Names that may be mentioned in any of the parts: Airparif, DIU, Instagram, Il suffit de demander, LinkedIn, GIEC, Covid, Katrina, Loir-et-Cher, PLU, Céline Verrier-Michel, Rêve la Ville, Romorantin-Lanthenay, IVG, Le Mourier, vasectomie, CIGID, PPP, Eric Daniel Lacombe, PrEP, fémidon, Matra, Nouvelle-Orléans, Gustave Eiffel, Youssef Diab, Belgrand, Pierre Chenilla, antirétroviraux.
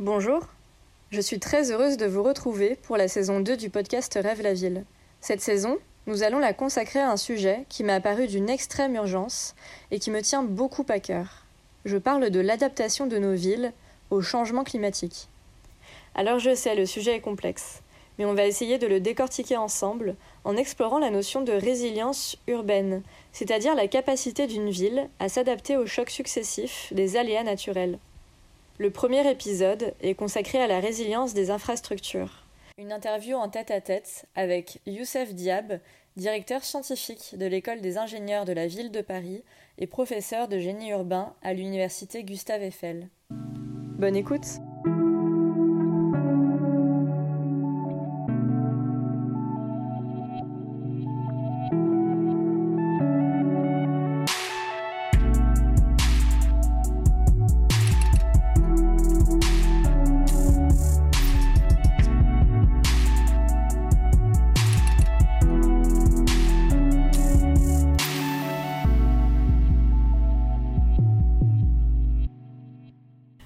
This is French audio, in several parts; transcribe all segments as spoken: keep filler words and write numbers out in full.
Bonjour, je suis très heureuse de vous retrouver pour la saison deux du podcast Rêve la Ville. Cette saison, nous allons la consacrer à un sujet qui m'est apparu d'une extrême urgence et qui me tient beaucoup à cœur. Je parle de l'adaptation de nos villes au changement climatique. Alors je sais, le sujet est complexe, mais on va essayer de le décortiquer ensemble en explorant la notion de résilience urbaine, c'est-à-dire la capacité d'une ville à s'adapter aux chocs successifs des aléas naturels. Le premier épisode est consacré à la résilience des infrastructures. Une interview en tête-à-tête avec Youssef Diab, directeur scientifique de l'École des ingénieurs de la ville de Paris et professeur de génie urbain à l'université Gustave Eiffel. Bonne écoute!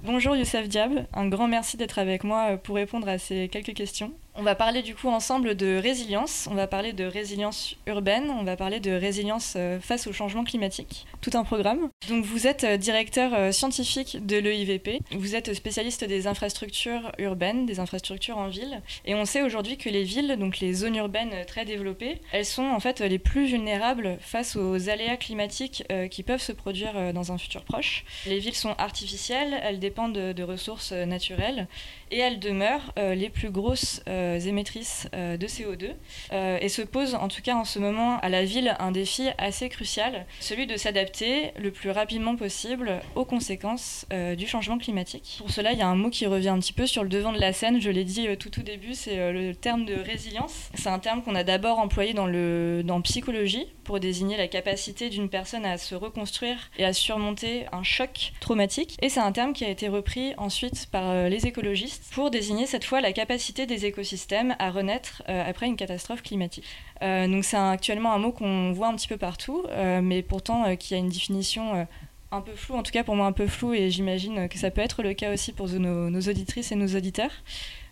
Bonjour Youssef Diab, un grand merci d'être avec moi pour répondre à ces quelques questions. On va parler du coup ensemble de résilience, on va parler de résilience urbaine, on va parler de résilience face au changement climatique, tout un programme. Donc vous êtes directeur scientifique de l'E I V P, vous êtes spécialiste des infrastructures urbaines, des infrastructures en ville, et on sait aujourd'hui que les villes, donc les zones urbaines très développées, elles sont en fait les plus vulnérables face aux aléas climatiques qui peuvent se produire dans un futur proche. Les villes sont artificielles, elles dépendent De, de ressources naturelles et elles demeurent euh, les plus grosses euh, émettrices euh, de C O deux euh, et se pose en tout cas en ce moment à la ville un défi assez crucial, celui de s'adapter le plus rapidement possible aux conséquences euh, du changement climatique. Pour cela, il y a un mot qui revient un petit peu sur le devant de la scène, je l'ai dit euh, tout au début, c'est euh, le terme de résilience. C'est un terme qu'on a d'abord employé dans, le, dans psychologie pour désigner la capacité d'une personne à se reconstruire et à surmonter un choc traumatique, et c'est un terme qui a été repris ensuite par les écologistes pour désigner cette fois la capacité des écosystèmes à renaître après une catastrophe climatique. Euh, donc c'est un, actuellement un mot qu'on voit un petit peu partout, euh, mais pourtant euh, qui a une définition euh, un peu floue, en tout cas pour moi un peu floue, et j'imagine que ça peut être le cas aussi pour nos, nos auditrices et nos auditeurs.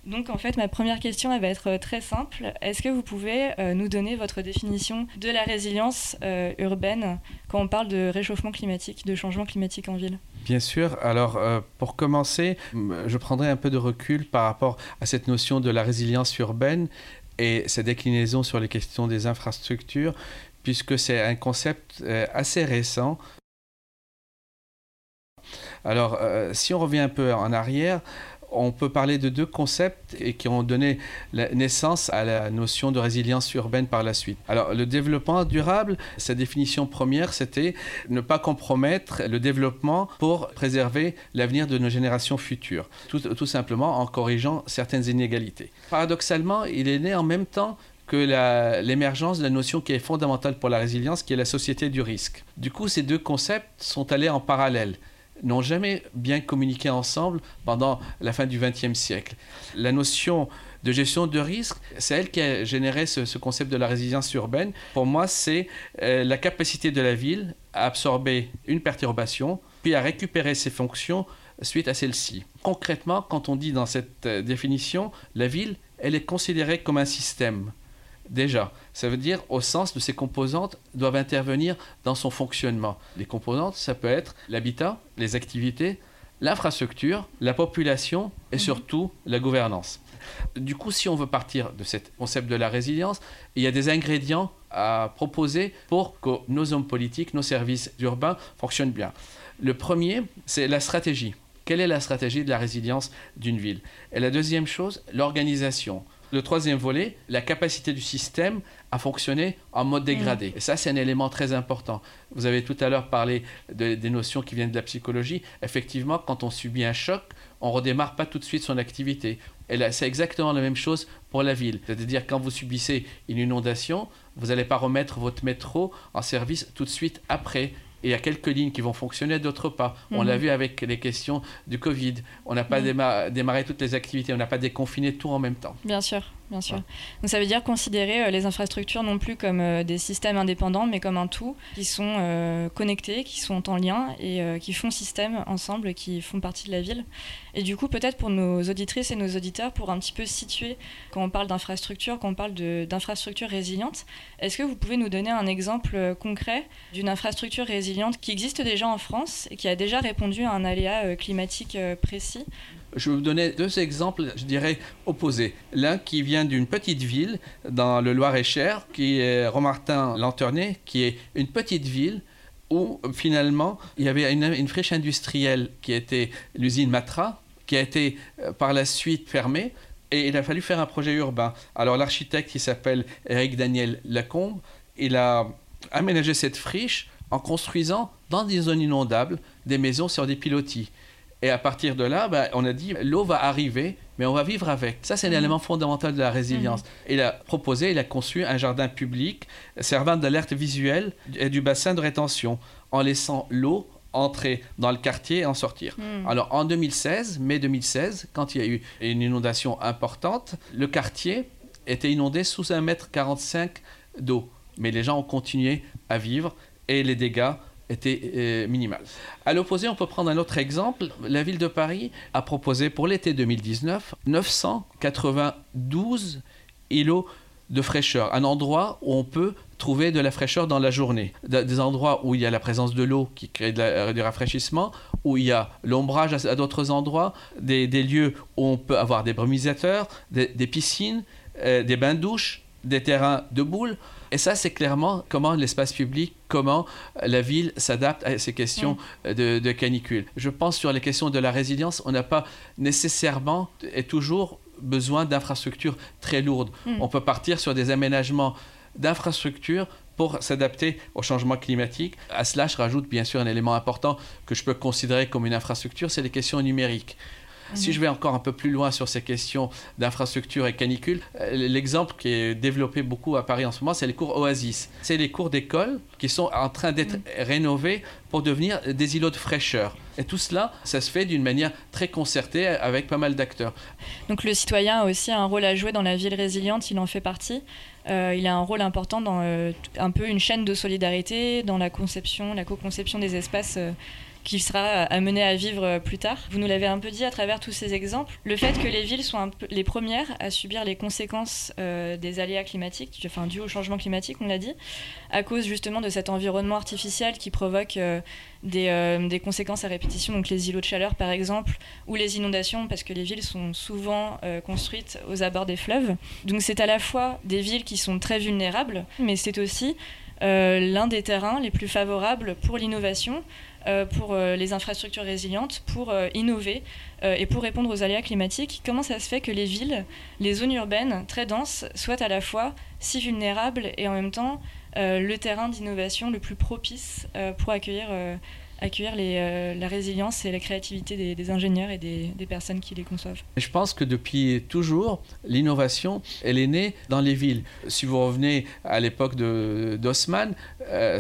Donc en fait ma première question elle va être très simple, est-ce que vous pouvez euh, nous donner votre définition de la résilience euh, urbaine quand on parle de réchauffement climatique, de changement climatique en ville ? Bien sûr. Alors, euh, pour commencer, je prendrai un peu de recul par rapport à cette notion de la résilience urbaine et sa déclinaison sur les questions des infrastructures, puisque c'est un concept euh, assez récent. Alors, euh, si on revient un peu en arrière, on peut parler de deux concepts et qui ont donné naissance à la notion de résilience urbaine par la suite. Alors, le développement durable, sa définition première, c'était ne pas compromettre le développement pour préserver l'avenir de nos générations futures, tout, tout simplement en corrigeant certaines inégalités. Paradoxalement, il est né en même temps que la, l'émergence de la notion qui est fondamentale pour la résilience, qui est la société du risque. Du coup, ces deux concepts sont allés en parallèle, n'ont jamais bien communiqué ensemble pendant la fin du vingtième siècle. La notion de gestion de risque, c'est elle qui a généré ce, ce concept de la résilience urbaine. Pour moi, c'est euh, la capacité de la ville à absorber une perturbation, puis à récupérer ses fonctions suite à celle-ci. Concrètement, quand on dit dans cette euh, définition, la ville, elle est considérée comme un système. Déjà, ça veut dire au sens de ses composantes doivent intervenir dans son fonctionnement. Les composantes, ça peut être l'habitat, les activités, l'infrastructure, la population et surtout la gouvernance. Du coup, si on veut partir de ce concept de la résilience, il y a des ingrédients à proposer pour que nos hommes politiques, nos services urbains fonctionnent bien. Le premier, c'est la stratégie. Quelle est la stratégie de la résilience d'une ville ? Et la deuxième chose, l'organisation. Le troisième volet, la capacité du système à fonctionner en mode dégradé. Et ça, c'est un élément très important. Vous avez tout à l'heure parlé de, des notions qui viennent de la psychologie. Effectivement, quand on subit un choc, on ne redémarre pas tout de suite son activité. Et là, c'est exactement la même chose pour la ville. C'est-à-dire, quand vous subissez une inondation, vous n'allez pas remettre votre métro en service tout de suite après. Il y a quelques lignes qui vont fonctionner, d'autres pas. Mmh. On l'a vu avec les questions du Covid. On n'a pas mmh. déma- démarré toutes les activités, on n'a pas déconfiné tout en même temps. Bien sûr. bien sûr. Ouais. Donc ça veut dire considérer euh, les infrastructures non plus comme euh, des systèmes indépendants, mais comme un tout, qui sont euh, connectés, qui sont en lien et euh, qui font système ensemble, qui font partie de la ville. Et du coup, peut-être pour nos auditrices et nos auditeurs, pour un petit peu situer, quand on parle d'infrastructures, quand on parle de, d'infrastructures résilientes, est-ce que vous pouvez nous donner un exemple concret d'une infrastructure résiliente qui existe déjà en France et qui a déjà répondu à un aléa euh, climatique euh, précis ? Je vais vous donner deux exemples, je dirais, opposés. L'un qui vient d'une petite ville dans le Loir-et-Cher, qui est Romorantin-Lanthenay, qui est une petite ville où, finalement, il y avait une, une friche industrielle qui était l'usine Matra, qui a été euh, par la suite fermée, et il a fallu faire un projet urbain. Alors l'architecte, il s'appelle Eric Daniel Lacombe, il a aménagé cette friche en construisant dans des zones inondables des maisons sur des pilotis. Et à partir de là, bah, on a dit l'eau va arriver, mais on va vivre avec. Ça, c'est mmh. l'élément fondamental de la résilience. Mmh. Il a proposé, il a conçu un jardin public servant d'alerte visuelle et du bassin de rétention, en laissant l'eau entrer dans le quartier et en sortir. Mmh. Alors en deux mille seize, mai deux mille seize, quand il y a eu une inondation importante, le quartier était inondé sous un mètre quarante-cinq d'eau. Mais les gens ont continué à vivre et les dégâts était euh, minimale. À l'opposé, on peut prendre un autre exemple. La ville de Paris a proposé pour l'été deux mille dix-neuf neuf cent quatre-vingt-douze îlots de fraîcheur, un endroit où on peut trouver de la fraîcheur dans la journée, des endroits où il y a la présence de l'eau qui crée de la, du rafraîchissement, où il y a l'ombrage à, à d'autres endroits, des, des lieux où on peut avoir des brumisateurs, des, des piscines, euh, des bains-douches, des terrains de boules. Et ça, c'est clairement comment l'espace public, comment la ville s'adapte à ces questions mmh. de, de canicule. Je pense sur les questions de la résilience, on n'a pas nécessairement et toujours besoin d'infrastructures très lourdes. Mmh. On peut partir sur des aménagements d'infrastructures pour s'adapter au changement climatique. À cela, je rajoute bien sûr un élément important que je peux considérer comme une infrastructure, c'est les questions numériques. Mmh. Si je vais encore un peu plus loin sur ces questions d'infrastructures et canicules, l'exemple qui est développé beaucoup à Paris en ce moment, c'est les cours Oasis. C'est les cours d'école qui sont en train d'être mmh. rénovés pour devenir des îlots de fraîcheur. Et tout cela, ça se fait d'une manière très concertée avec pas mal d'acteurs. Donc le citoyen a aussi un rôle à jouer dans la ville résiliente, il en fait partie. Euh, il a un rôle important dans euh, un peu une chaîne de solidarité, dans la conception, la co-conception des espaces euh, qui sera amené à vivre plus tard. Vous nous l'avez un peu dit à travers tous ces exemples, le fait que les villes soient un peu les premières à subir les conséquences euh, des aléas climatiques, enfin dues au changement climatique, on l'a dit, à cause justement de cet environnement artificiel qui provoque euh, des, euh, des conséquences à répétition, donc les îlots de chaleur par exemple, ou les inondations, parce que les villes sont souvent euh, construites aux abords des fleuves. Donc c'est à la fois des villes qui sont très vulnérables, mais c'est aussi euh, l'un des terrains les plus favorables pour l'innovation, pour les infrastructures résilientes, pour innover et pour répondre aux aléas climatiques. Comment ça se fait que les villes, les zones urbaines très denses, soient à la fois si vulnérables et en même temps le terrain d'innovation le plus propice pour accueillir, accueillir les, la résilience et la créativité des, des ingénieurs et des, des personnes qui les conçoivent? Je pense que depuis toujours, l'innovation, elle est née dans les villes. Si vous revenez à l'époque de, d'Haussmann,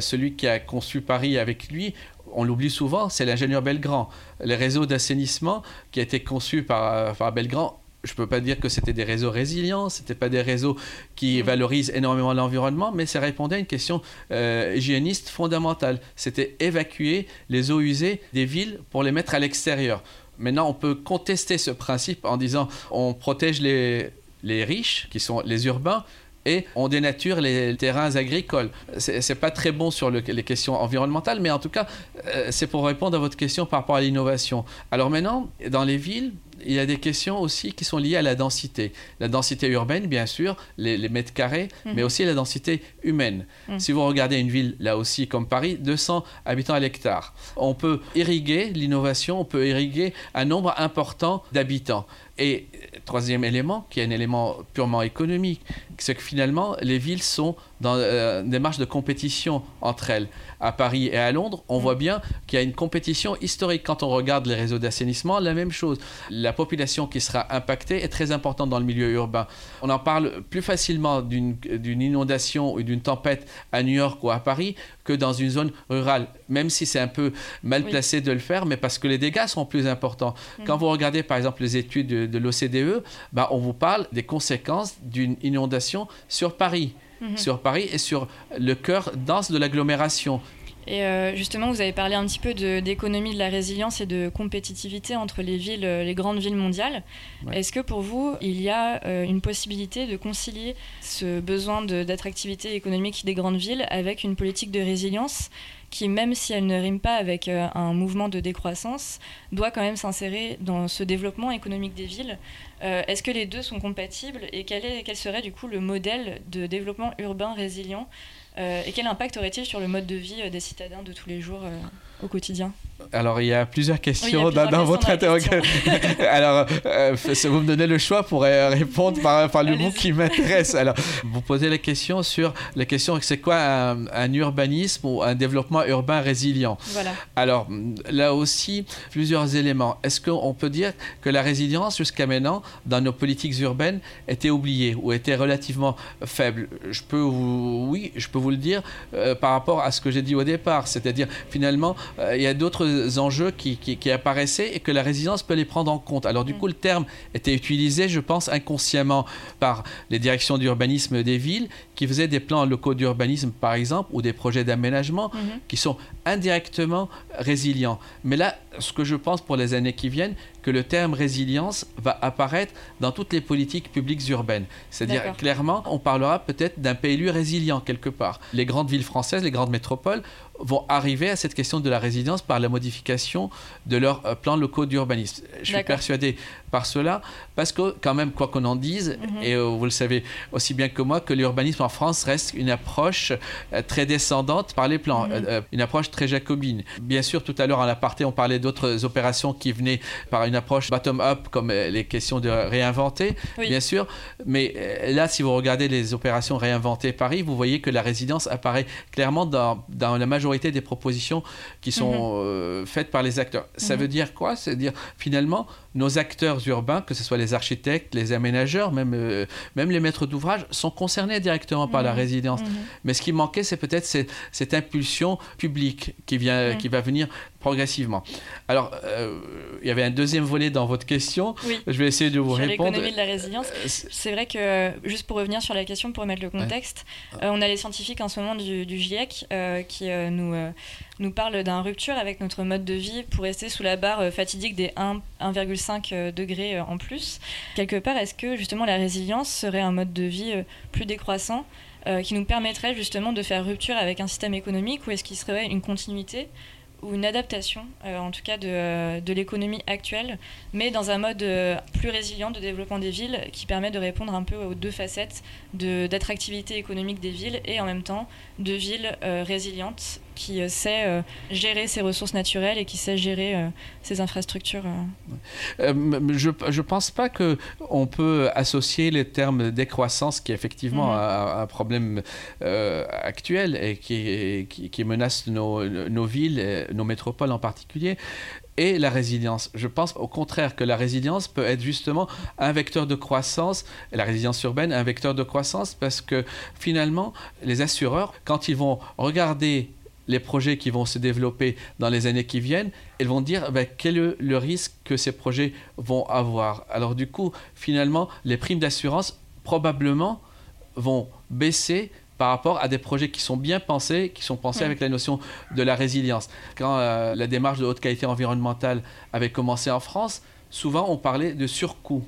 celui qui a conçu Paris avec lui, on l'oublie souvent, c'est l'ingénieur Belgrand. Les réseaux d'assainissement qui a été conçu par, par Belgrand, je ne peux pas dire que c'était des réseaux résilients, ce n'étaient pas des réseaux qui valorisent énormément l'environnement, mais ça répondait à une question euh, hygiéniste fondamentale. C'était évacuer les eaux usées des villes pour les mettre à l'extérieur. Maintenant, on peut contester ce principe en disant on protège les, les riches, qui sont les urbains, et on dénature les terrains agricoles. C'est, c'est pas très bon sur le, les questions environnementales, mais en tout cas, euh, c'est pour répondre à votre question par rapport à l'innovation. Alors maintenant, dans les villes, il y a des questions aussi qui sont liées à la densité. La densité urbaine, bien sûr, les, les mètres carrés, mmh. mais aussi la densité humaine. Mmh. Si vous regardez une ville, là aussi, comme Paris, deux cents habitants à l'hectare. On peut irriguer l'innovation, on peut irriguer un nombre important d'habitants. Et troisième élément, qui est un élément purement économique, c'est que finalement, les villes sont dans euh, des marches de compétition entre elles. À Paris et à Londres, on voit bien qu'il y a une compétition historique. Quand on regarde les réseaux d'assainissement, la même chose. La population qui sera impactée est très importante dans le milieu urbain. On en parle plus facilement d'une, d'une inondation ou d'une tempête à New York ou à Paris que dans une zone rurale, même si c'est un peu mal placé oui. de le faire, mais parce que les dégâts seront plus importants. Mmh. Quand vous regardez, par exemple, les études de, de l'O C D E, bah, on vous parle des conséquences d'une inondation sur Paris. Mmh. Sur Paris et sur le cœur dense de l'agglomération. Et euh, justement, vous avez parlé un petit peu de, d'économie de la résilience et de compétitivité entre les villes, les grandes villes mondiales. Ouais. Est-ce que pour vous, il y a euh, une possibilité de concilier ce besoin de, d'attractivité économique des grandes villes avec une politique de résilience qui, même si elle ne rime pas avec euh, un mouvement de décroissance, doit quand même s'insérer dans ce développement économique des villes? Euh, est-ce que les deux sont compatibles et quel, est, quel serait du coup le modèle de développement urbain résilient? Euh, et quel impact aurait-il sur le mode de vie euh, des citadins de tous les jours euh, au quotidien ? Alors, il y a plusieurs questions, oui, il y a plusieurs dans, dans questions votre interrogation. Alors, euh, vous me donnez le choix pour répondre par, par le mot qui m'intéresse. Alors, vous posez la question sur la question, c'est quoi un, un urbanisme ou un développement urbain résilient ? Voilà. Alors, là aussi, plusieurs éléments. Est-ce qu'on peut dire que la résilience, jusqu'à maintenant, dans nos politiques urbaines, était oubliée ou était relativement faible ? Je peux vous, oui, je peux vous le dire euh, par rapport à ce que j'ai dit au départ. C'est-à-dire, finalement, euh, il y a d'autres enjeux qui, qui, qui apparaissaient et que la résilience peut les prendre en compte. Alors du coup, le terme était utilisé, je pense, inconsciemment par les directions d'urbanisme des villes qui faisaient des plans locaux d'urbanisme, par exemple, ou des projets d'aménagement mm-hmm. qui sont indirectement résilients. Mais là, ce que je pense pour les années qui viennent, que le terme résilience va apparaître dans toutes les politiques publiques urbaines. C'est-à-dire, D'accord. clairement, on parlera peut-être d'un P L U résilient quelque part. Les grandes villes françaises, les grandes métropoles vont arriver à cette question de la résilience par la modification de leurs plans locaux d'urbanisme. Je D'accord. suis persuadé par cela, parce que quand même, quoi qu'on en dise, mm-hmm. et vous le savez aussi bien que moi, que l'urbanisme en France reste une approche très descendante par les plans, mm-hmm. une approche très jacobine. Bien sûr, tout à l'heure, en aparté, on parlait d'autres opérations qui venaient par une approche bottom-up, comme les questions de réinventer, oui. bien sûr, mais là, si vous regardez les opérations réinventer Paris, vous voyez que la résilience apparaît clairement dans, dans la majorité des propositions qui sont mmh. euh, faites par les acteurs. Ça mmh. veut dire quoi ? C'est-à-dire, finalement, nos acteurs urbains, que ce soit les architectes, les aménageurs, même, euh, même les maîtres d'ouvrage, sont concernés directement mmh. par la résilience. Mmh. Mais ce qui manquait, c'est peut-être cette, cette impulsion publique qui, vient, mmh. qui va venir progressivement. Alors, euh, il y avait un deuxième volet dans votre question. Oui. Je vais essayer de vous sur répondre. L'économie de la résilience. C'est vrai que, juste pour revenir sur la question, pour mettre le contexte, ouais. euh, on a les scientifiques en ce moment du, du GIEC euh, qui euh, nous, euh, nous parlent d'un rupture avec notre mode de vie pour rester sous la barre fatidique des un virgule cinq degrés en plus. Quelque part, est-ce que justement la résilience serait un mode de vie plus décroissant euh, qui nous permettrait justement de faire rupture avec un système économique, ou est-ce qu'il serait une continuité ou une adaptation, euh, en tout cas, de, de l'économie actuelle, mais dans un mode euh, plus résilient de développement des villes qui permet de répondre un peu aux deux facettes de, d'attractivité économique des villes et en même temps de villes euh, résilientes qui euh, sait euh, gérer ses ressources naturelles et qui sait gérer euh, ses infrastructures. Euh. Euh, je ne pense pas qu'on peut associer les termes décroissance, qui est effectivement mmh. un, un problème euh, actuel et qui, qui, qui menace nos, nos villes, et nos métropoles en particulier, et la résilience. Je pense au contraire que la résilience peut être justement un vecteur de croissance, la résilience urbaine, un vecteur de croissance, parce que finalement, les assureurs, quand ils vont regarder les projets qui vont se développer dans les années qui viennent, ils vont dire ben, quel est le risque que ces projets vont avoir. Alors du coup, finalement, les primes d'assurance probablement vont baisser par rapport à des projets qui sont bien pensés, qui sont pensés ouais. avec la notion de la résilience. Quand euh, la démarche de haute qualité environnementale avait commencé en France, souvent on parlait de surcoût,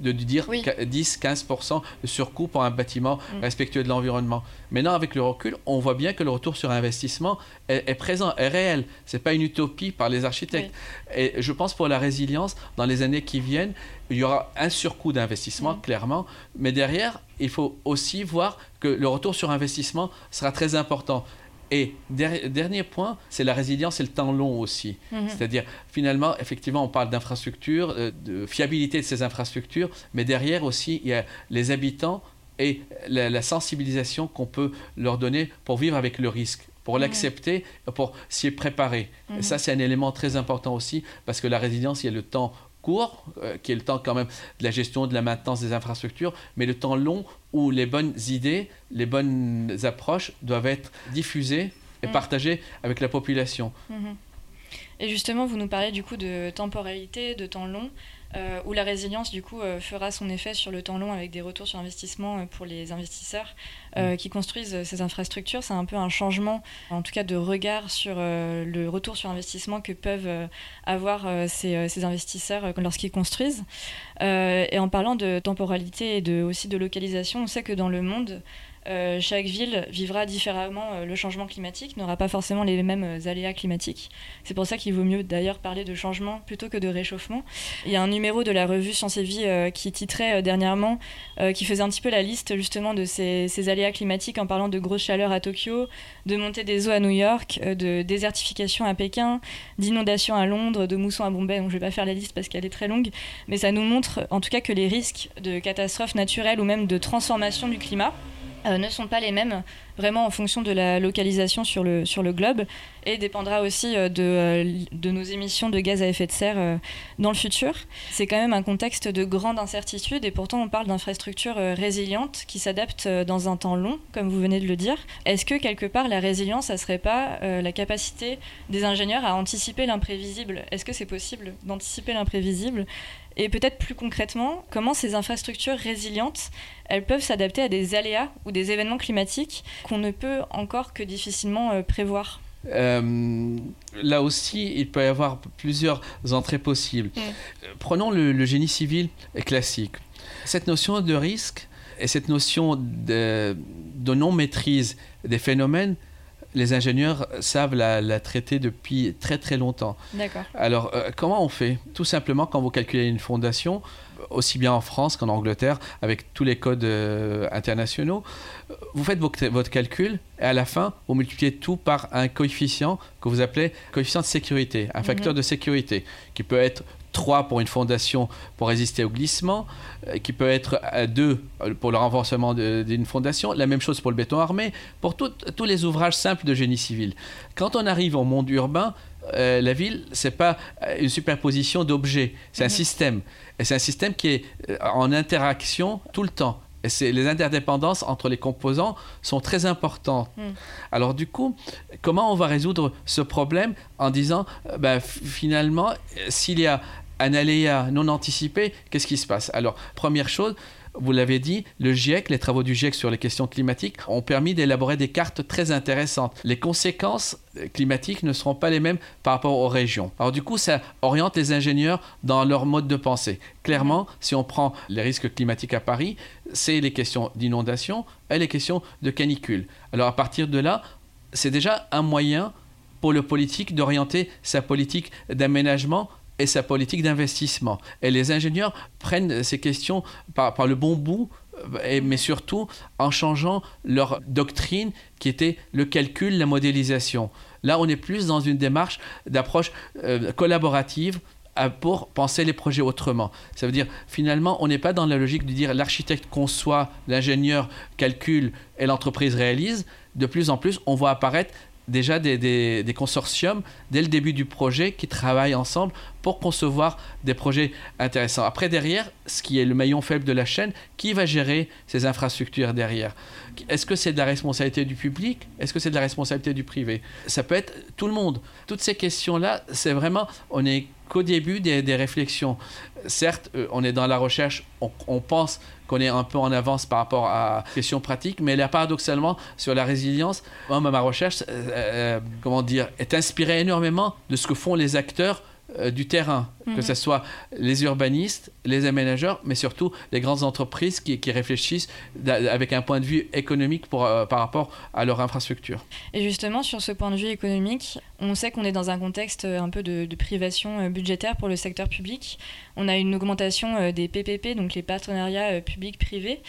de dire oui. dix à quinze pour cent de surcoût pour un bâtiment mmh. respectueux de l'environnement. Maintenant, avec le recul, on voit bien que le retour sur investissement est, est présent, est réel. Ce n'est pas une utopie par les architectes. Oui. Et je pense pour la résilience, dans les années qui viennent, il y aura un surcoût d'investissement, mmh. clairement, mais derrière, il faut aussi voir que le retour sur investissement sera très important. Et der- dernier point, c'est la résilience et le temps long aussi. Mmh. C'est-à-dire, finalement, effectivement, on parle d'infrastructures, euh, de fiabilité de ces infrastructures, mais derrière aussi, il y a les habitants et la, la sensibilisation qu'on peut leur donner pour vivre avec le risque, pour l'accepter, mmh. pour s'y préparer. Mmh. Ça, c'est un élément très important aussi, parce que la résilience, il y a le temps court, euh, qui est le temps quand même de la gestion, de la maintenance des infrastructures, mais le temps long où les bonnes idées, les bonnes approches doivent être diffusées et mmh. partagées avec la population. Mmh. Et justement, vous nous parlez du coup de temporalité, de temps long, euh, où la résilience du coup euh, fera son effet sur le temps long avec des retours sur investissement euh, pour les investisseurs euh, mmh. qui construisent ces infrastructures. C'est un peu un changement, en tout cas de regard sur euh, le retour sur investissement que peuvent euh, avoir euh, ces, ces investisseurs euh, lorsqu'ils construisent. Euh, et en parlant de temporalité et de, aussi de localisation, on sait que dans le monde, Euh, chaque ville vivra différemment euh, le changement climatique, n'aura pas forcément les mêmes euh, aléas climatiques. C'est pour ça qu'il vaut mieux d'ailleurs parler de changement plutôt que de réchauffement. Il y a un numéro de la revue Science et Vie euh, qui titrait euh, dernièrement, euh, qui faisait un petit peu la liste justement de ces, ces aléas climatiques en parlant de grosses chaleurs à Tokyo, de montée des eaux à New York, euh, de désertification à Pékin, d'inondations à Londres, de moussons à Bombay. Donc je ne vais pas faire la liste parce qu'elle est très longue, mais ça nous montre en tout cas que les risques de catastrophes naturelles ou même de transformation du climat Euh, ne sont pas les mêmes, vraiment en fonction de la localisation sur le, sur le globe, et dépendra aussi euh, de, euh, de nos émissions de gaz à effet de serre euh, dans le futur. C'est quand même un contexte de grande incertitude, et pourtant on parle d'infrastructures euh, résilientes qui s'adaptent euh, dans un temps long, comme vous venez de le dire. Est-ce que quelque part la résilience, ça ne serait pas euh, la capacité des ingénieurs à anticiper l'imprévisible? Est-ce que c'est possible d'anticiper l'imprévisible? Et peut-être plus concrètement, comment ces infrastructures résilientes, elles peuvent s'adapter à des aléas ou des événements climatiques qu'on ne peut encore que difficilement prévoir ? Euh, là aussi, il peut y avoir plusieurs entrées possibles. Mmh. Prenons le, le génie civil classique. Cette notion de risque et cette notion de, de non-maîtrise des phénomènes, les ingénieurs savent la, la traiter depuis très très longtemps. D'accord. Alors, euh, comment on fait ? Tout simplement, quand vous calculez une fondation, aussi bien en France qu'en Angleterre, avec tous les codes euh, internationaux, vous faites vos, votre calcul et à la fin, vous multipliez tout par un coefficient que vous appelez coefficient de sécurité, un facteur mmh. de sécurité, qui peut être trois pour une fondation pour résister au glissement, qui peut être deux pour le renforcement de, d'une fondation, la même chose pour le béton armé, pour tout, tous les ouvrages simples de génie civil. Quand on arrive au monde urbain, euh, la ville, ce n'est pas une superposition d'objets, c'est mmh. un système. Et c'est un système qui est en interaction tout le temps. Et c'est, les interdépendances entre les composants sont très importantes. Mmh. Alors du coup, comment on va résoudre ce problème en disant, euh, ben, f- finalement, s'il y a un aléa non anticipé, qu'est-ce qui se passe? Alors, première chose, vous l'avez dit, le GIEC, les travaux du GIEC sur les questions climatiques ont permis d'élaborer des cartes très intéressantes. Les conséquences climatiques ne seront pas les mêmes par rapport aux régions. Alors du coup, ça oriente les ingénieurs dans leur mode de pensée. Clairement, si on prend les risques climatiques à Paris, c'est les questions d'inondation et les questions de canicule. Alors à partir de là, c'est déjà un moyen pour le politique d'orienter sa politique d'aménagement et sa politique d'investissement. Et les ingénieurs prennent ces questions par, par le bon bout, et, mais surtout en changeant leur doctrine qui était le calcul, la modélisation. Là, on est plus dans une démarche d'approche euh, collaborative à, pour penser les projets autrement. Ça veut dire, finalement, on n'est pas dans la logique de dire l'architecte conçoit, l'ingénieur calcule et l'entreprise réalise. De plus en plus, on voit apparaître déjà des, des, des consortiums dès le début du projet qui travaillent ensemble pour concevoir des projets intéressants. Après, derrière, ce qui est le maillon faible de la chaîne, qui va gérer ces infrastructures derrière? Est-ce que c'est de la responsabilité du public? Est-ce que c'est de la responsabilité du privé? Ça peut être tout le monde. Toutes ces questions-là, c'est vraiment, on n'est qu'au début des, des réflexions. Certes, on est dans la recherche, on, on pense qu'on est un peu en avance par rapport à questions pratiques, mais là, paradoxalement, sur la résilience, moi, ma recherche euh, comment dire, est inspirée énormément de ce que font les acteurs euh, du terrain, mmh. que ce soit les urbanistes, les aménageurs, mais surtout les grandes entreprises qui, qui réfléchissent avec un point de vue économique pour, euh, par rapport à leur infrastructure. Et justement, sur ce point de vue économique, on sait qu'on est dans un contexte un peu de, de privation budgétaire pour le secteur public. On a une augmentation des P P P, donc les partenariats publics-privés.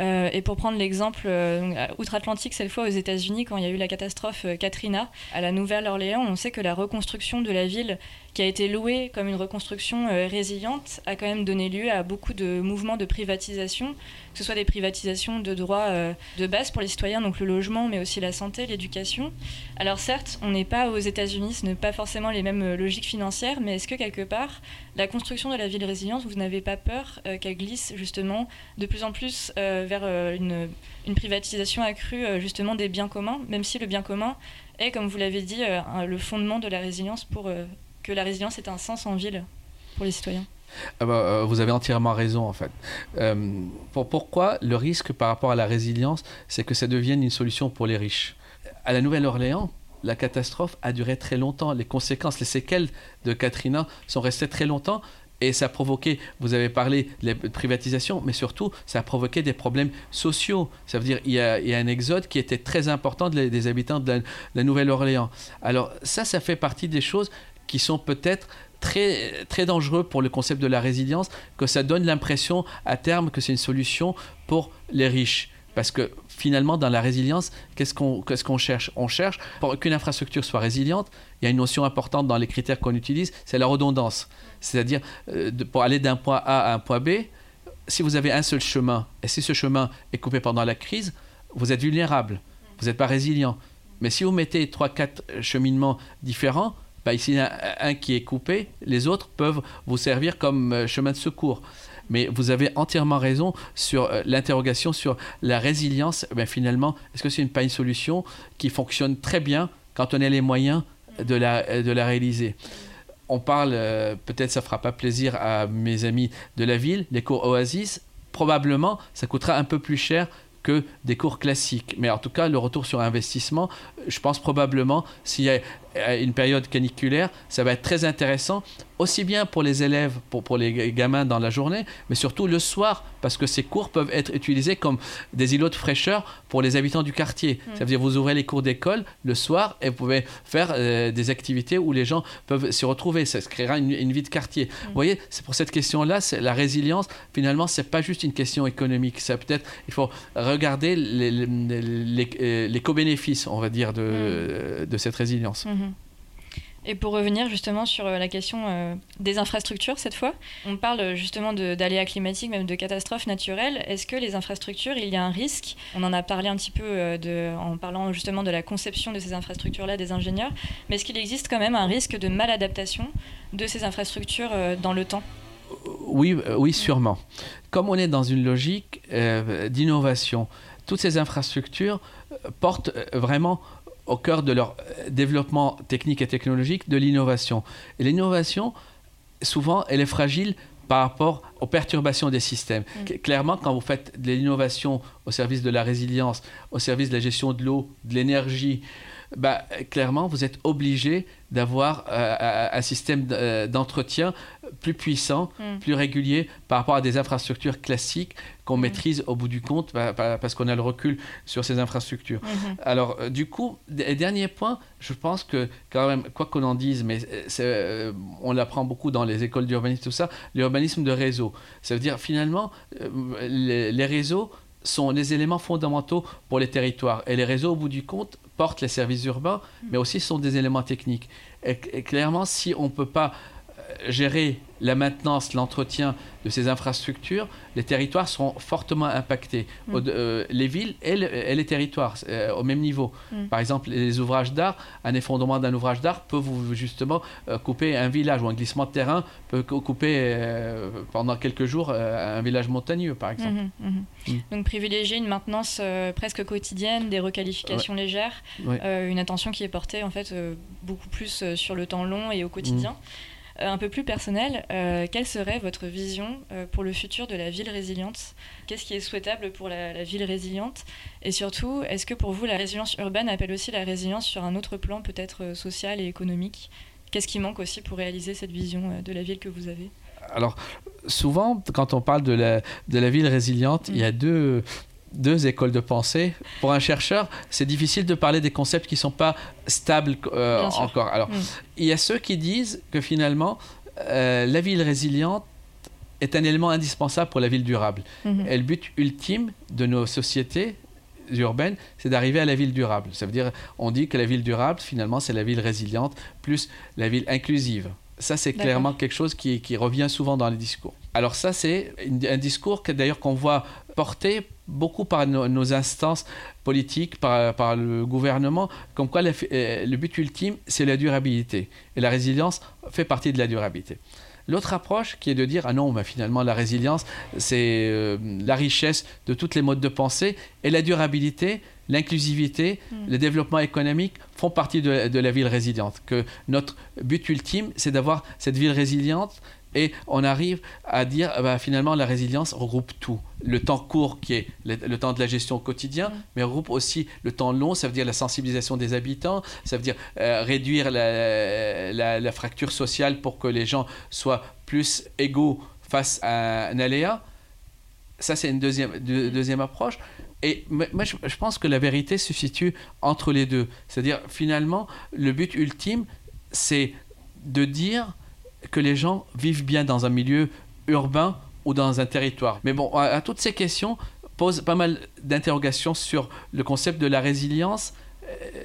Euh, et pour prendre l'exemple euh, outre-Atlantique, cette fois aux États-Unis, quand il y a eu la catastrophe Katrina à la Nouvelle-Orléans, on sait que la reconstruction de la ville, qui a été louée comme une reconstruction construction euh, résiliente a quand même donné lieu à beaucoup de mouvements de privatisation, que ce soit des privatisations de droits euh, de base pour les citoyens, donc le logement, mais aussi la santé, l'éducation. Alors certes, on n'est pas aux États-Unis, ce n'est pas forcément les mêmes logiques financières, mais est-ce que quelque part, la construction de la ville résiliente, vous n'avez pas peur euh, qu'elle glisse justement de plus en plus euh, vers euh, une, une privatisation accrue euh, justement des biens communs, même si le bien commun est, comme vous l'avez dit, euh, le fondement de la résilience pour... Euh, que la résilience est un sens en ville pour les citoyens. Ah bah, euh, vous avez entièrement raison en fait. Euh, pour, pourquoi le risque par rapport à la résilience, c'est que ça devienne une solution pour les riches. À la Nouvelle-Orléans, la catastrophe a duré très longtemps. Les conséquences, les séquelles de Katrina sont restées très longtemps et ça a provoqué, vous avez parlé de la privatisation, mais surtout ça a provoqué des problèmes sociaux. Ça veut dire qu'il y a, il y a un exode qui était très important des, des habitants de la, de la Nouvelle-Orléans. Alors ça, ça fait partie des choses qui sont peut-être très, très dangereux pour le concept de la résilience, que ça donne l'impression à terme que c'est une solution pour les riches. Parce que finalement, dans la résilience, qu'est-ce qu'on, qu'est-ce qu'on cherche ? On cherche, pour qu'une infrastructure soit résiliente, il y a une notion importante dans les critères qu'on utilise, c'est la redondance. C'est-à-dire, euh, de, pour aller d'un point A à un point B, si vous avez un seul chemin, et si ce chemin est coupé pendant la crise, vous êtes vulnérable, vous n'êtes pas résilient. Mais si vous mettez trois quatre cheminements différents, bah, ici, un, un qui est coupé, les autres peuvent vous servir comme chemin de secours. Mais vous avez entièrement raison sur l'interrogation sur la résilience. Ben, finalement, est-ce que ce n'est pas une solution qui fonctionne très bien quand on a les moyens de la, de la réaliser ? On parle, peut-être ça ne fera pas plaisir à mes amis de la ville, les cours Oasis, probablement ça coûtera un peu plus cher que des cours classiques. Mais en tout cas, le retour sur investissement, je pense probablement, s'il y a une période caniculaire, ça va être très intéressant, aussi bien pour les élèves, pour, pour les gamins dans la journée, mais surtout le soir, parce que ces cours peuvent être utilisés comme des îlots de fraîcheur pour les habitants du quartier. Mmh. Ça veut dire que vous ouvrez les cours d'école le soir et vous pouvez faire euh, des activités où les gens peuvent s'y retrouver. Ça se créera une, une vie de quartier. Mmh. Vous voyez, c'est pour cette question-là, c'est la résilience, finalement, c'est pas juste une question économique. Ça peut-être, il faut regarder les, les, les, les co-bénéfices, on va dire, de, mmh. de cette résilience. Mmh. Et pour revenir justement sur la question euh, des infrastructures cette fois, on parle justement de, d'aléas climatiques, même de catastrophes naturelles. Est-ce que les infrastructures, il y a un risque ? On en a parlé un petit peu euh, de, en parlant justement de la conception de ces infrastructures-là des ingénieurs, mais est-ce qu'il existe quand même un risque de maladaptation de ces infrastructures euh, dans le temps ? Oui, oui, sûrement. Comme on est dans une logique euh, d'innovation, toutes ces infrastructures portent vraiment au cœur de leur développement technique et technologique, de l'innovation. Et l'innovation, souvent, elle est fragile par rapport aux perturbations des systèmes. Mmh. Clairement, quand vous faites de l'innovation au service de la résilience, au service de la gestion de l'eau, de l'énergie, bah, clairement, vous êtes obligé d'avoir euh, un système d'entretien plus puissant, mm. plus régulier par rapport à des infrastructures classiques qu'on mm. maîtrise au bout du compte bah, parce qu'on a le recul sur ces infrastructures. Mm-hmm. Alors, euh, du coup, d- dernier point, je pense que quand même, quoi qu'on en dise, mais c'est, euh, on l'apprend beaucoup dans les écoles d'urbanisme, tout ça, l'urbanisme de réseau. Ça veut dire, finalement, euh, les, les réseaux sont les éléments fondamentaux pour les territoires. Et les réseaux, au bout du compte, portent les services urbains, mais aussi sont des éléments techniques. Et, et clairement, si on ne peut pas gérer la maintenance, l'entretien de ces infrastructures, les territoires seront fortement impactés. Mm. Au, euh, les villes et, le, et les territoires, euh, au même niveau. Mm. Par exemple, les ouvrages d'art, un effondrement d'un ouvrage d'art peut vous, justement euh, couper un village, ou un glissement de terrain peut couper euh, pendant quelques jours euh, un village montagneux, par exemple. Mm-hmm, mm-hmm. Mm. Donc privilégier une maintenance euh, presque quotidienne, des requalifications ouais. légères, ouais. Euh, une attention qui est portée en fait euh, beaucoup plus euh, sur le temps long et au quotidien. Mm. Un peu plus personnel, euh, quelle serait votre vision euh, pour le futur de la ville résiliente ? Qu'est-ce qui est souhaitable pour la, la ville résiliente ? Et surtout, est-ce que pour vous, la résilience urbaine appelle aussi la résilience sur un autre plan, peut-être euh, social et économique ? Qu'est-ce qui manque aussi pour réaliser cette vision euh, de la ville que vous avez ? Alors, souvent, quand on parle de la, de la ville résiliente, mmh. il y a deux... deux écoles de pensée. Pour un chercheur, c'est difficile de parler des concepts qui ne sont pas stables euh, encore. Alors, oui. Il y a ceux qui disent que finalement, euh, la ville résiliente est un élément indispensable pour la ville durable. Mm-hmm. Et le but ultime de nos sociétés urbaines, c'est d'arriver à la ville durable. Ça veut dire, on dit que la ville durable, finalement, c'est la ville résiliente plus la ville inclusive. Ça, c'est clairement quelque chose qui, qui revient souvent dans les discours. Alors ça, c'est un discours que, d'ailleurs qu'on voit porté beaucoup par nos, nos instances politiques, par, par le gouvernement, comme quoi le, le but ultime, c'est la durabilité. Et la résilience fait partie de la durabilité. L'autre approche qui est de dire « Ah non, bah finalement, la résilience, c'est euh, la richesse de toutes les modes de pensée et la durabilité, l'inclusivité, mmh. le développement économique font partie de, de la ville résiliente. » Que notre but ultime, c'est d'avoir cette ville résiliente et on arrive à dire bah, « Finalement, la résilience regroupe tout. » Le temps court qui est le, le temps de la gestion au quotidien, mmh. mais regroupe aussi le temps long, ça veut dire la sensibilisation des habitants, ça veut dire euh, réduire la, la, la fracture sociale pour que les gens soient plus égaux face à un aléa. Ça, c'est une deuxième, deux, deuxième approche. Et moi, je, je pense que la vérité se situe entre les deux. C'est-à-dire, finalement, le but ultime, c'est de dire que les gens vivent bien dans un milieu urbain ou dans un territoire. Mais bon, à, à toutes ces questions, pose pas mal d'interrogations sur le concept de la résilience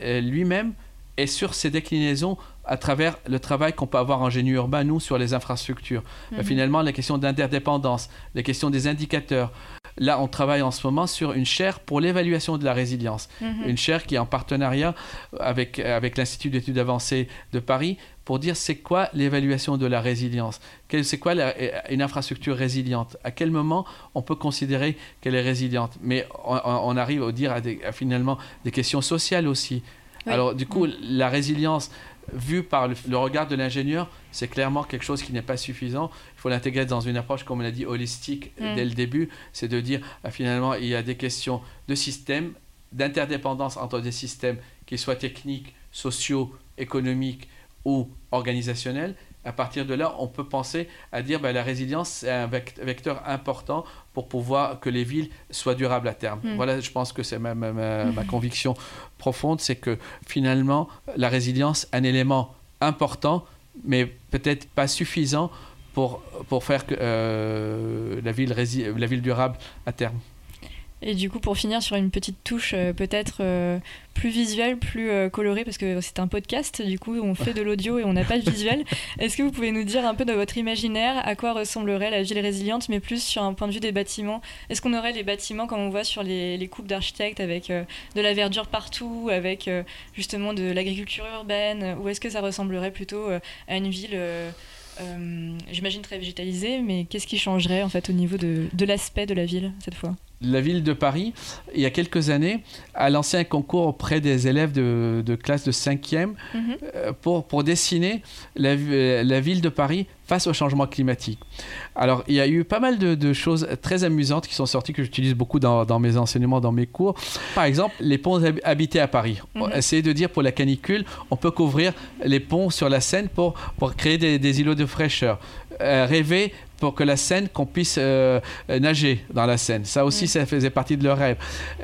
euh, lui-même et sur ses déclinaisons à travers le travail qu'on peut avoir en génie urbain, nous, sur les infrastructures. Mmh. Bah, finalement, la question d'interdépendance, la question des indicateurs. Là, on travaille en ce moment sur une chaire pour l'évaluation de la résilience. Mmh. Une chaire qui est en partenariat avec, avec l'Institut d'études avancées de Paris pour dire c'est quoi l'évaluation de la résilience, c'est quoi la, une infrastructure résiliente, à quel moment on peut considérer qu'elle est résiliente. Mais on, on arrive à dire à des, à finalement des questions sociales aussi. Oui. Alors du coup, la résilience vue par le, le regard de l'ingénieur, c'est clairement quelque chose qui n'est pas suffisant. Il faut l'intégrer dans une approche, comme on l'a dit, holistique mm. dès le début. C'est de dire finalement il y a des questions de système, d'interdépendance entre des systèmes, qu'ils soient techniques, sociaux, économiques ou organisationnel. À partir de là, on peut penser à dire ben, la résilience, c'est un vecteur important pour pouvoir que les villes soient durables à terme. Mmh. Voilà, je pense que c'est ma, ma, ma, mmh. ma conviction profonde, c'est que finalement, la résilience, un élément important, mais peut-être pas suffisant pour, pour faire que, euh, la ville rési- la ville durable à terme. Et du coup, pour finir sur une petite touche euh, peut-être euh, plus visuelle, plus euh, colorée, parce que c'est un podcast, du coup on fait de l'audio et on n'a pas de visuel. Est-ce que vous pouvez nous dire un peu dans votre imaginaire à quoi ressemblerait la ville résiliente, mais plus sur un point de vue des bâtiments? Est-ce qu'on aurait les bâtiments comme on voit sur les, les coupes d'architectes, avec euh, de la verdure partout, avec euh, justement de l'agriculture urbaine, ou est-ce que ça ressemblerait plutôt euh, à une ville euh, euh, j'imagine très végétalisée, mais qu'est-ce qui changerait en fait au niveau de, de l'aspect de la ville cette fois? La ville de Paris, il y a quelques années, a lancé un concours auprès des élèves de, de classe de cinquième mmh. pour, pour dessiner la, la ville de Paris face au changement climatique. Alors, il y a eu pas mal de, de choses très amusantes qui sont sorties, que j'utilise beaucoup dans, dans mes enseignements, dans mes cours. Par exemple, les ponts habités à Paris. Mmh. Essayer de dire pour la canicule, on peut couvrir les ponts sur la Seine pour, pour créer des, des îlots de fraîcheur. Euh, rêver pour que la Seine, qu'on puisse euh, nager dans la Seine. Ça aussi, mmh. ça faisait partie de leur rêve.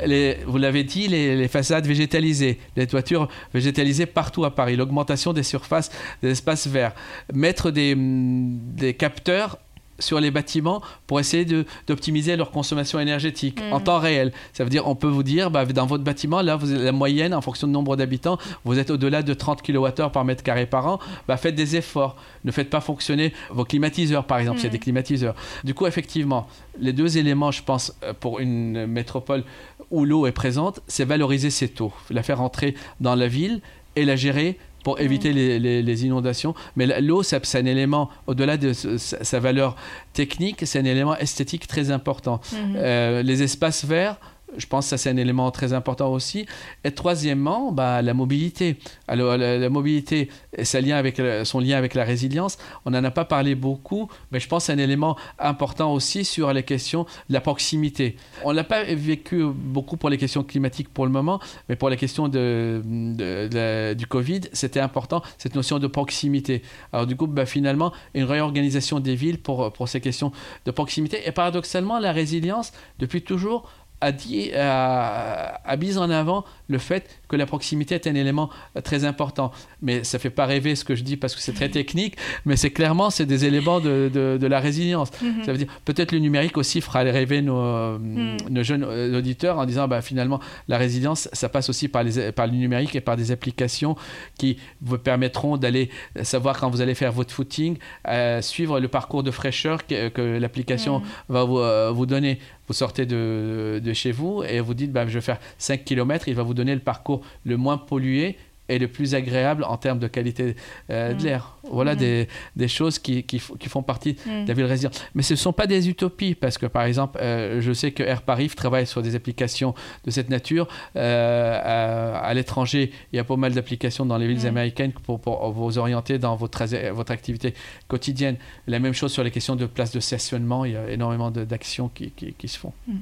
Les, vous l'avez dit, les, les façades végétalisées, les toitures végétalisées partout à Paris, l'augmentation des surfaces, des espaces verts, mettre des, des capteurs sur les bâtiments pour essayer de, d'optimiser leur consommation énergétique mmh. en temps réel. Ça veut dire, on peut vous dire, bah, dans votre bâtiment, là, vous, la moyenne, en fonction du nombre d'habitants, vous êtes au-delà de trente kilowattheures par mètre carré par an, bah, faites des efforts. Ne faites pas fonctionner vos climatiseurs, par exemple, mmh. s'il y a des climatiseurs. Du coup, effectivement, les deux éléments, je pense, pour une métropole où l'eau est présente, c'est valoriser cette eau, la faire entrer dans la ville et la gérer pour éviter mmh. les, les, les inondations. Mais l'eau, c'est, c'est un élément, au-delà de sa, sa valeur technique, c'est un élément esthétique très important. Mmh. Euh, les espaces verts, je pense que ça, c'est un élément très important aussi. Et troisièmement, bah, la mobilité. Alors, la, la mobilité et sa lien avec, son lien avec la résilience, on n'en a pas parlé beaucoup, mais je pense que c'est un élément important aussi sur les questions de la proximité. On ne l'a pas vécu beaucoup pour les questions climatiques pour le moment, mais pour les questions de, de, de, du Covid, c'était important, cette notion de proximité. Alors du coup, bah, finalement, une réorganisation des villes pour, pour ces questions de proximité. Et paradoxalement, la résilience, depuis toujours, a, dit, a, a mis en avant le fait que la proximité est un élément très important. Mais ça ne fait pas rêver ce que je dis parce que c'est très technique, mais c'est clairement c'est des éléments de, de, de la résilience. Mm-hmm. Ça veut dire peut-être le numérique aussi fera rêver nos, mm. nos jeunes auditeurs en disant bah, finalement la résilience, ça passe aussi par, les, par le numérique et par des applications qui vous permettront d'aller savoir quand vous allez faire votre footing, euh, suivre le parcours de fraîcheur que, que l'application mm. va vous, euh, vous donner. Vous sortez de, de chez vous et vous dites bah, je vais faire cinq kilomètres, il va vous donner le parcours le moins pollué et le plus agréable en termes de qualité euh, mmh. de l'air. Voilà mmh. des, des choses qui, qui, qui font partie mmh. de la ville résiliente. Mais ce ne sont pas des utopies parce que, par exemple, euh, je sais que Airparif travaille sur des applications de cette nature. Euh, à, à l'étranger, il y a pas mal d'applications dans les villes mmh. américaines pour, pour vous orienter dans votre, votre activité quotidienne. La même chose sur les questions de places de stationnement. Il y a énormément de, d'actions qui, qui, qui se font. Mmh.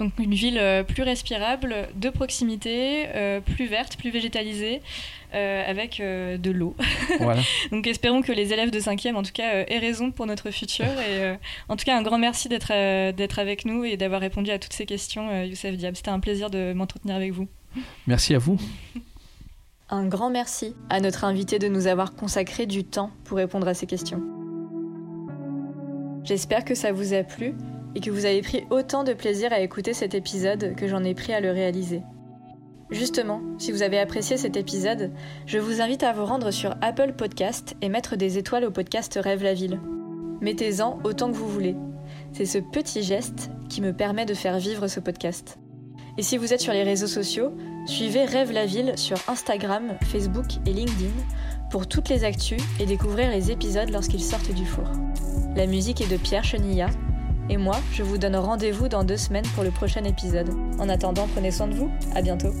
Donc une ville plus respirable, de proximité, euh, plus verte, plus végétalisée, euh, avec euh, de l'eau. Voilà. Donc espérons que les élèves de cinquième, en tout cas, euh, aient raison pour notre futur. Et euh, en tout cas, un grand merci d'être, euh, d'être avec nous et d'avoir répondu à toutes ces questions, euh, Youssef Diab. C'était un plaisir de m'entretenir avec vous. Merci à vous. Un grand merci à notre invité de nous avoir consacré du temps pour répondre à ces questions. J'espère que ça vous a plu et que vous avez pris autant de plaisir à écouter cet épisode que j'en ai pris à le réaliser. Justement, si vous avez apprécié cet épisode, je vous invite à vous rendre sur Apple Podcast et mettre des étoiles au podcast Rêve la Ville. Mettez-en autant que vous voulez. C'est ce petit geste qui me permet de faire vivre ce podcast. Et si vous êtes sur les réseaux sociaux, suivez Rêve la Ville sur Instagram, Facebook et LinkedIn pour toutes les actus et découvrir les épisodes lorsqu'ils sortent du four. La musique est de Pierre Chenilla. Et moi, je vous donne rendez-vous dans deux semaines pour le prochain épisode. En attendant, prenez soin de vous. À bientôt.